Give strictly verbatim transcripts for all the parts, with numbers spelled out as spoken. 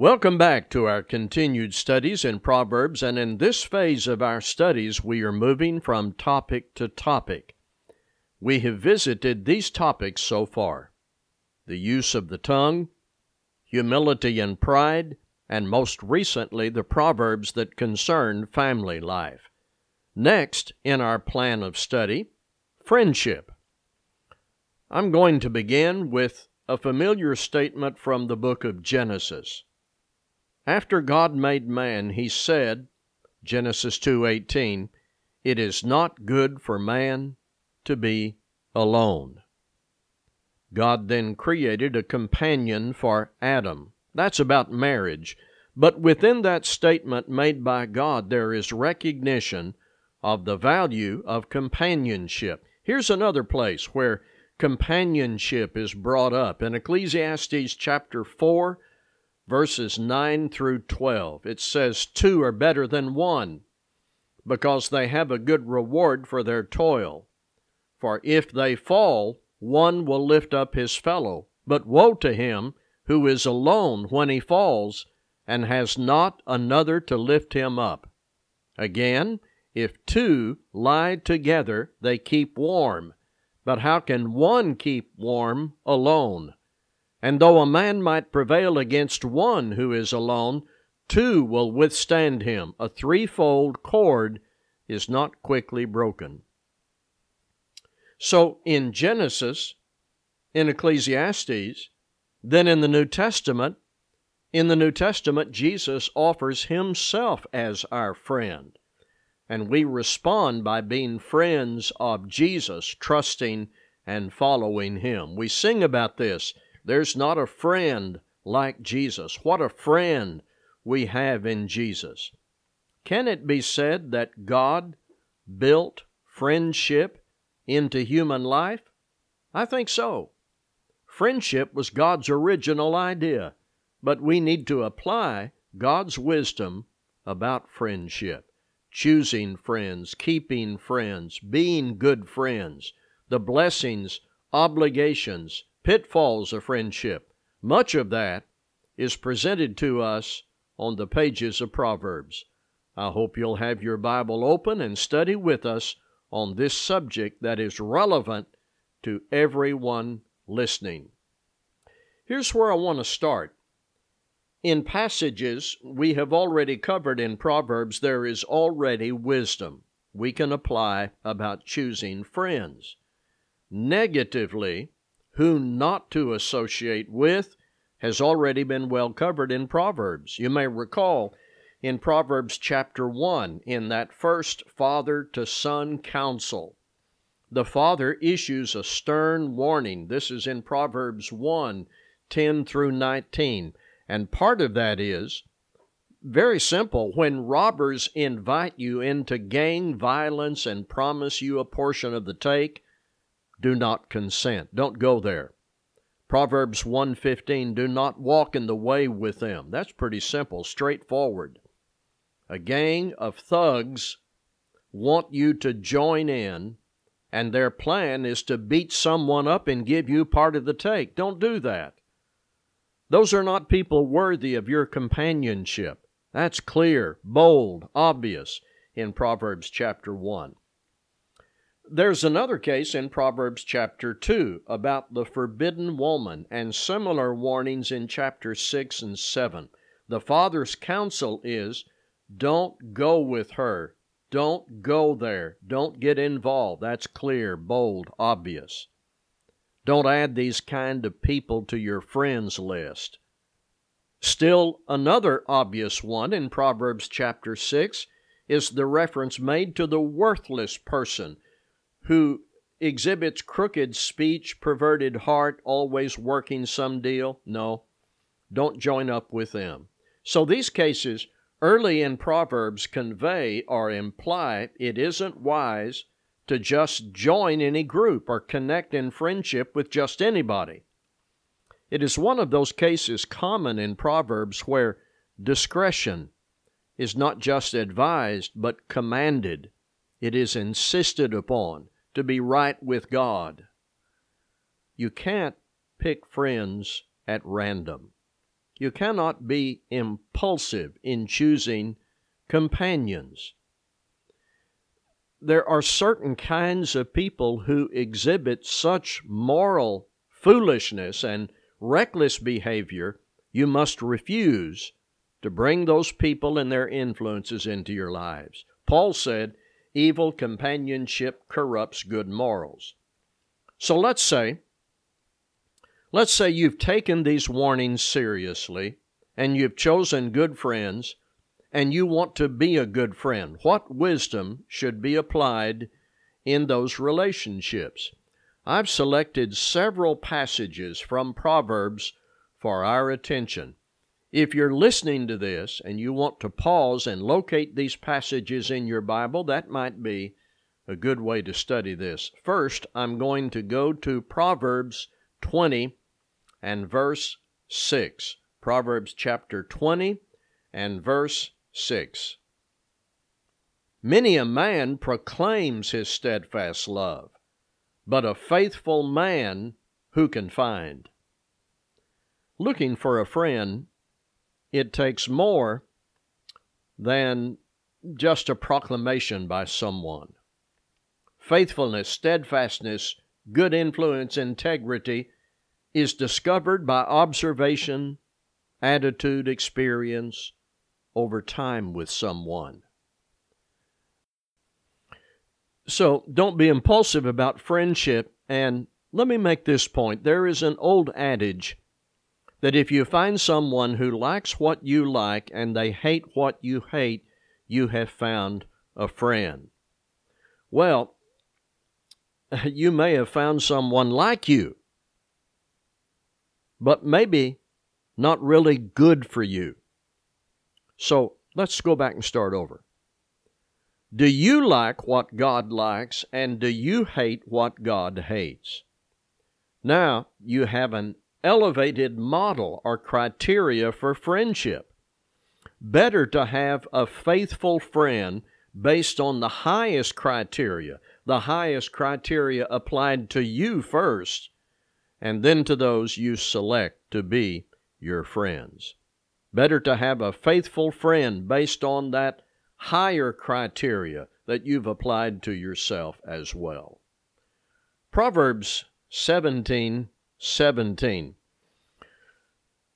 Welcome back to our continued studies in Proverbs, and in this phase of our studies, we are moving from topic to topic. We have visited these topics so far: the use of the tongue, humility and pride, and most recently, the Proverbs that concern family life. Next, in our plan of study, friendship. I'm going to begin with a familiar statement from the book of Genesis. After God made man, he said, Genesis two eighteen, "It is not good for man to be alone." God then created a companion for Adam. That's about marriage. But within that statement made by God, there is recognition of the value of companionship. Here's another place where companionship is brought up in Ecclesiastes chapter four, verses nine through twelve, it says, "Two are better than one, because they have a good reward for their toil. For if they fall, one will lift up his fellow. But woe to him who is alone when he falls, and has not another to lift him up. Again, if two lie together, they keep warm. But how can one keep warm alone? And though a man might prevail against one who is alone, two will withstand him. A threefold cord is not quickly broken." So in Genesis, in Ecclesiastes, then in the New Testament, in the New Testament, Jesus offers himself as our friend. And we respond by being friends of Jesus, trusting and following him. We sing about this. There's not a friend like Jesus. What a friend we have in Jesus. Can it be said that God built friendship into human life? I think so. Friendship was God's original idea, but we need to apply God's wisdom about friendship, choosing friends, keeping friends, being good friends, the blessings, obligations, pitfalls of friendship. Much of that is presented to us on the pages of Proverbs. I hope you'll have your Bible open and study with us on this subject that is relevant to everyone listening. Here's where I want to start. In passages we have already covered in Proverbs, there is already wisdom we can apply about choosing friends. Negatively, who not to associate with has already been well covered in Proverbs. You may recall in Proverbs chapter one, in that first father-to-son counsel, the father issues a stern warning. This is in Proverbs one, ten through nineteen. And part of that is very simple. When robbers invite you into gang violence and promise you a portion of the take, do not consent. Don't go there. Proverbs one fifteen, do not walk in the way with them. That's pretty simple, straightforward. A gang of thugs want you to join in, and their plan is to beat someone up and give you part of the take. Don't do that. Those are not people worthy of your companionship. That's clear, bold, obvious in Proverbs chapter one. There's another case in Proverbs chapter two about the forbidden woman, and similar warnings in chapter six and seven. The father's counsel is, don't go with her. Don't go there. Don't get involved. That's clear, bold, obvious. Don't add these kind of people to your friends list. Still another obvious one in Proverbs chapter six is the reference made to the worthless person who exhibits crooked speech, perverted heart, always working some deal. No, don't join up with them. So these cases early in Proverbs convey or imply it isn't wise to just join any group or connect in friendship with just anybody. It is one of those cases common in Proverbs where discretion is not just advised but commanded. It is insisted upon to be right with God. You can't pick friends at random. You cannot be impulsive in choosing companions. There are certain kinds of people who exhibit such moral foolishness and reckless behavior, you must refuse to bring those people and their influences into your lives. Paul said, evil companionship corrupts good morals. So let's say, let's say you've taken these warnings seriously and you've chosen good friends and you want to be a good friend. What wisdom should be applied in those relationships? I've selected several passages from Proverbs for our attention. If you're listening to this and you want to pause and locate these passages in your Bible, that might be a good way to study this. First, I'm going to go to Proverbs twenty and verse six. Proverbs chapter twenty and verse six. Many a man proclaims his steadfast love, but a faithful man who can find? Looking for a friend, it takes more than just a proclamation by someone. Faithfulness, steadfastness, good influence, integrity is discovered by observation, attitude, experience, over time with someone. So don't be impulsive about friendship. And let me make this point. There is an old adage that if you find someone who likes what you like and they hate what you hate, you have found a friend. Well, you may have found someone like you, but maybe not really good for you. So let's go back and start over. Do you like what God likes, and do you hate what God hates? Now you have an elevated model or criteria for friendship. Better to have a faithful friend based on the highest criteria, the highest criteria applied to you first, and then to those you select to be your friends. Better to have a faithful friend based on that higher criteria that you've applied to yourself as well. Proverbs seventeen seventeen.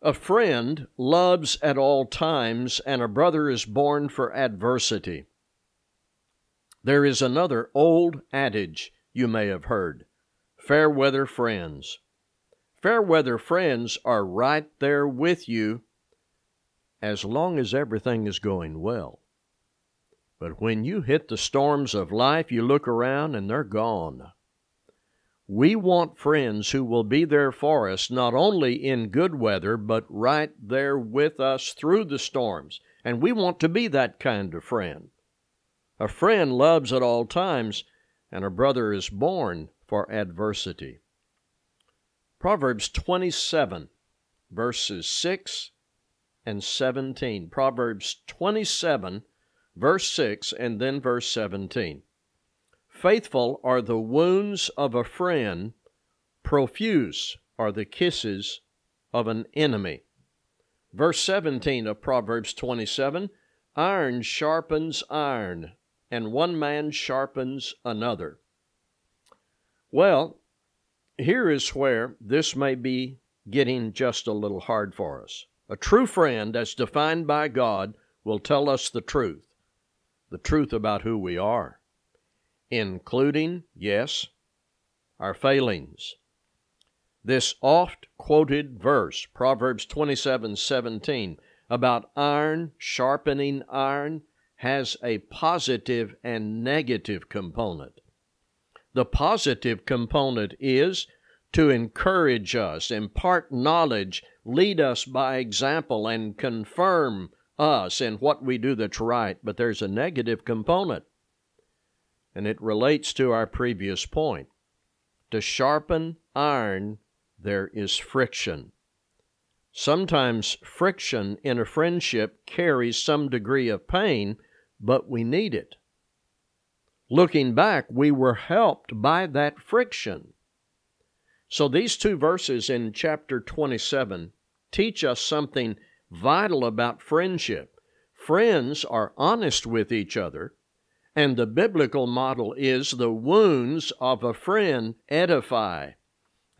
A friend loves at all times, and a brother is born for adversity. There is another old adage you may have heard, fair weather friends. Fair weather friends are right there with you as long as everything is going well. But when you hit the storms of life, you look around and they're gone. We want friends who will be there for us, not only in good weather, but right there with us through the storms. And we want to be that kind of friend. A friend loves at all times, and a brother is born for adversity. Proverbs twenty-seven, verses six and seventeen. Proverbs twenty-seven, verse six, and then verse seventeen. Faithful are the wounds of a friend, profuse are the kisses of an enemy. Verse seventeen of Proverbs twenty-seven, iron sharpens iron, and one man sharpens another. Well, here is where this may be getting just a little hard for us. A true friend, as defined by God, will tell us the truth, the truth about who we are, including, yes, our failings. This oft-quoted verse, Proverbs twenty-seven seventeen, about iron sharpening iron, has a positive and negative component. The positive component is to encourage us, impart knowledge, lead us by example, and confirm us in what we do that's right. But there's a negative component, and it relates to our previous point. To sharpen iron, there is friction. Sometimes friction in a friendship carries some degree of pain, but we need it. Looking back, we were helped by that friction. So these two verses in chapter twenty-seven, teach us something vital about friendship. Friends are honest with each other, and the biblical model is the wounds of a friend edify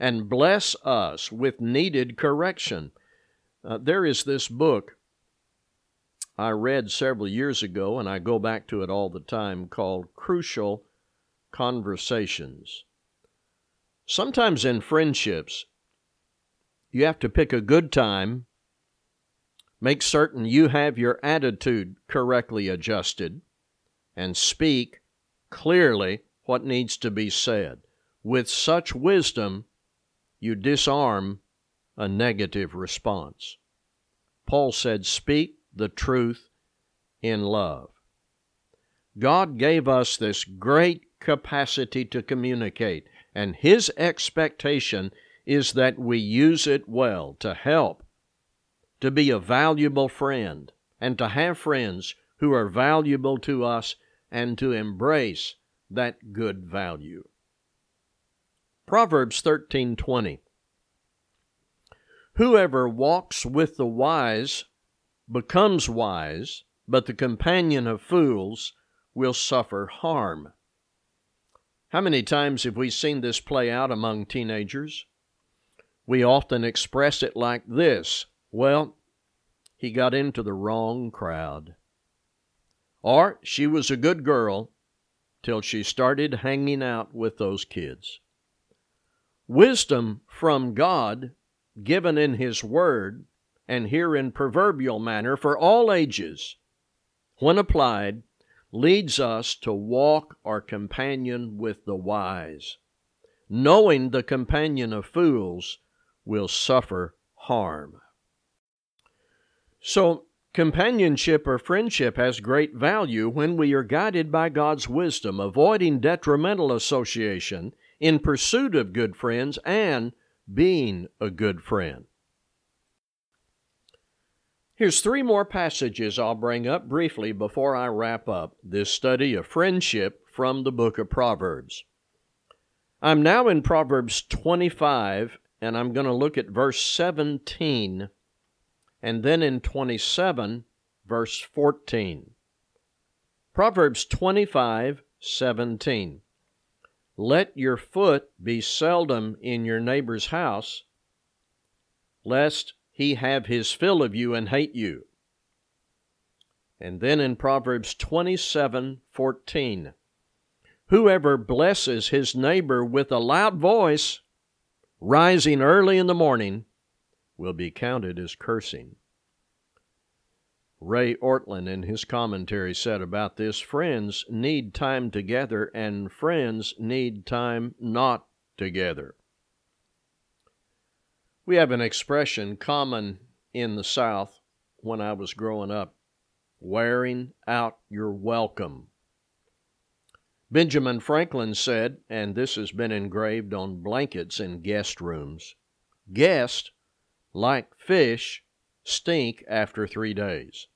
and bless us with needed correction. Uh, there is this book I read several years ago, and I go back to it all the time, called Crucial Conversations. Sometimes in friendships, you have to pick a good time, make certain you have your attitude correctly adjusted, and speak clearly what needs to be said. With such wisdom, you disarm a negative response. Paul said, "Speak the truth in love." God gave us this great capacity to communicate, and His expectation is that we use it well to help, to be a valuable friend, and to have friends who are valuable to us and to embrace that good value. Proverbs thirteen twenty. Whoever walks with the wise becomes wise, but the companion of fools will suffer harm. How many times have we seen this play out among teenagers? We often express it like this: well, he got into the wrong crowd. Or, she was a good girl till she started hanging out with those kids. Wisdom from God, given in His Word, and here in proverbial manner for all ages, when applied, leads us to walk or companion with the wise, knowing the companion of fools will suffer harm. So, companionship or friendship has great value when we are guided by God's wisdom, avoiding detrimental association in pursuit of good friends and being a good friend. Here's three more passages I'll bring up briefly before I wrap up this study of friendship from the book of Proverbs. I'm now in Proverbs twenty-five, and I'm going to look at verse seventeen, and then in twenty-seven, verse fourteen. Proverbs twenty-five, seventeen. Let your foot be seldom in your neighbor's house, lest he have his fill of you and hate you. And then in Proverbs twenty-seven, fourteen, whoever blesses his neighbor with a loud voice, rising early in the morning, will be counted as cursing. Ray Ortlund in his commentary said about this, friends need time together and friends need time not together. We have an expression common in the South when I was growing up, wearing out your welcome. Benjamin Franklin said, and this has been engraved on blankets in guest rooms, guests, like fish, stink after three days.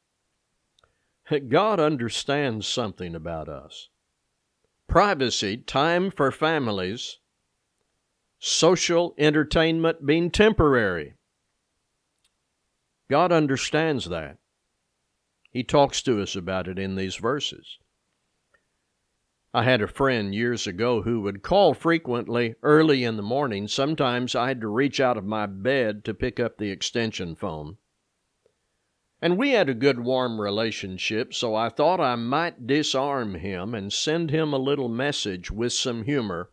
God understands something about us. Privacy, time for families, social entertainment being temporary. God understands that. He talks to us about it in these verses. I had a friend years ago who would call frequently early in the morning. Sometimes I had to reach out of my bed to pick up the extension phone. And we had a good warm relationship, so I thought I might disarm him and send him a little message with some humor,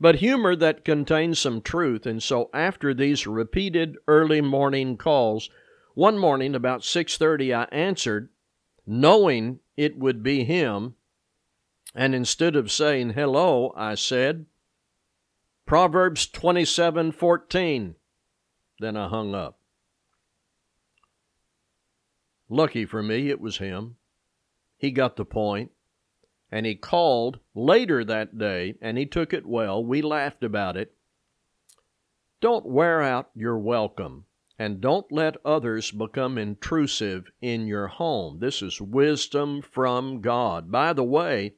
but humor that contains some truth. And so after these repeated early morning calls, one morning about six thirty I answered, knowing it would be him, and instead of saying hello, I said, Proverbs twenty-seven fourteen. Then I hung up. Lucky for me, it was him. He got the point. And he called later that day, and he took it well. We laughed about it. Don't wear out your welcome, and don't let others become intrusive in your home. This is wisdom from God. By the way,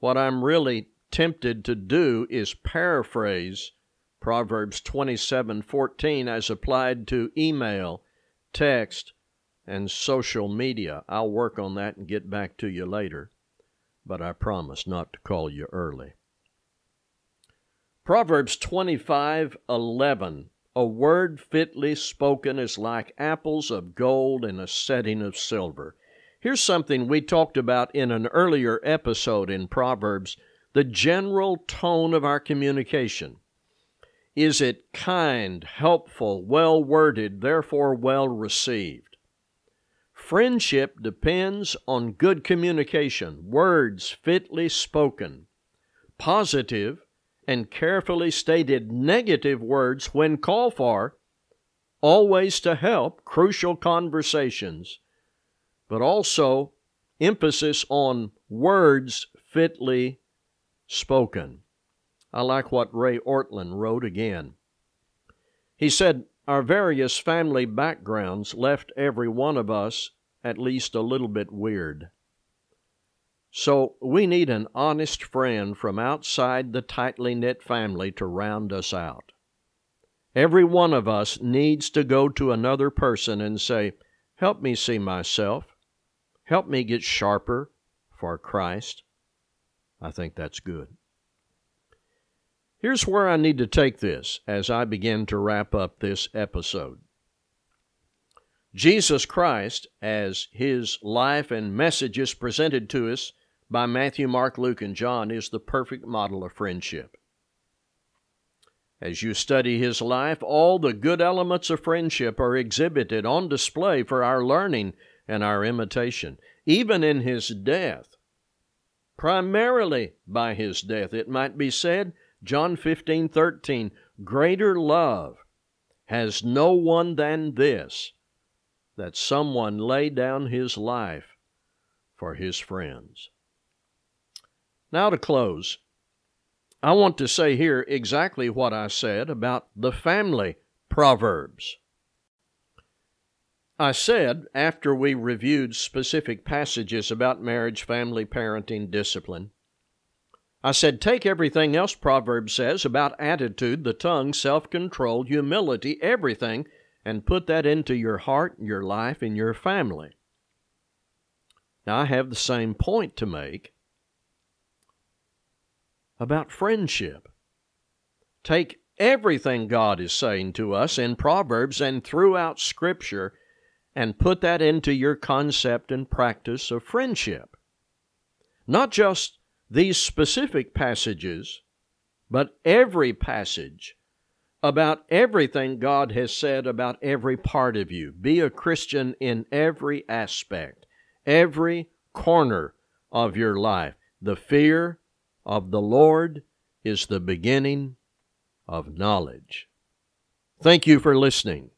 what I'm really tempted to do is paraphrase Proverbs twenty-seven fourteen as applied to email, text, and social media. I'll work on that and get back to you later, but I promise not to call you early. Proverbs twenty-five eleven, a word fitly spoken is like apples of gold in a setting of silver. Here's something we talked about in an earlier episode in Proverbs, the general tone of our communication. Is it kind, helpful, well-worded, therefore well-received? Friendship depends on good communication, words fitly spoken. Positive and carefully stated negative words when called for, always to help crucial conversations, but also emphasis on words fitly spoken. I like what Ray Ortlund wrote again. He said, our various family backgrounds left every one of us at least a little bit weird. So we need an honest friend from outside the tightly knit family to round us out. Every one of us needs to go to another person and say, help me see myself. Help me get sharper for Christ. I think that's good. Here's where I need to take this as I begin to wrap up this episode. Jesus Christ, as his life and messages presented to us by Matthew, Mark, Luke, and John, is the perfect model of friendship. As you study his life, all the good elements of friendship are exhibited on display for our learning and our imitation, even in his death. Primarily by his death, it might be said, John fifteen thirteen, greater love has no one than this, that someone lay down his life for his friends. Now to close, I want to say here exactly what I said about the family Proverbs. I said, after we reviewed specific passages about marriage, family, parenting, discipline, I said, take everything else Proverbs says about attitude, the tongue, self-control, humility, everything, and put that into your heart, your life, and your family. Now, I have the same point to make about friendship. Take everything God is saying to us in Proverbs and throughout Scripture and put that into your concept and practice of friendship. Not just these specific passages, but every passage about everything God has said about every part of you. Be a Christian in every aspect, every corner of your life. The fear of the Lord is the beginning of knowledge. Thank you for listening.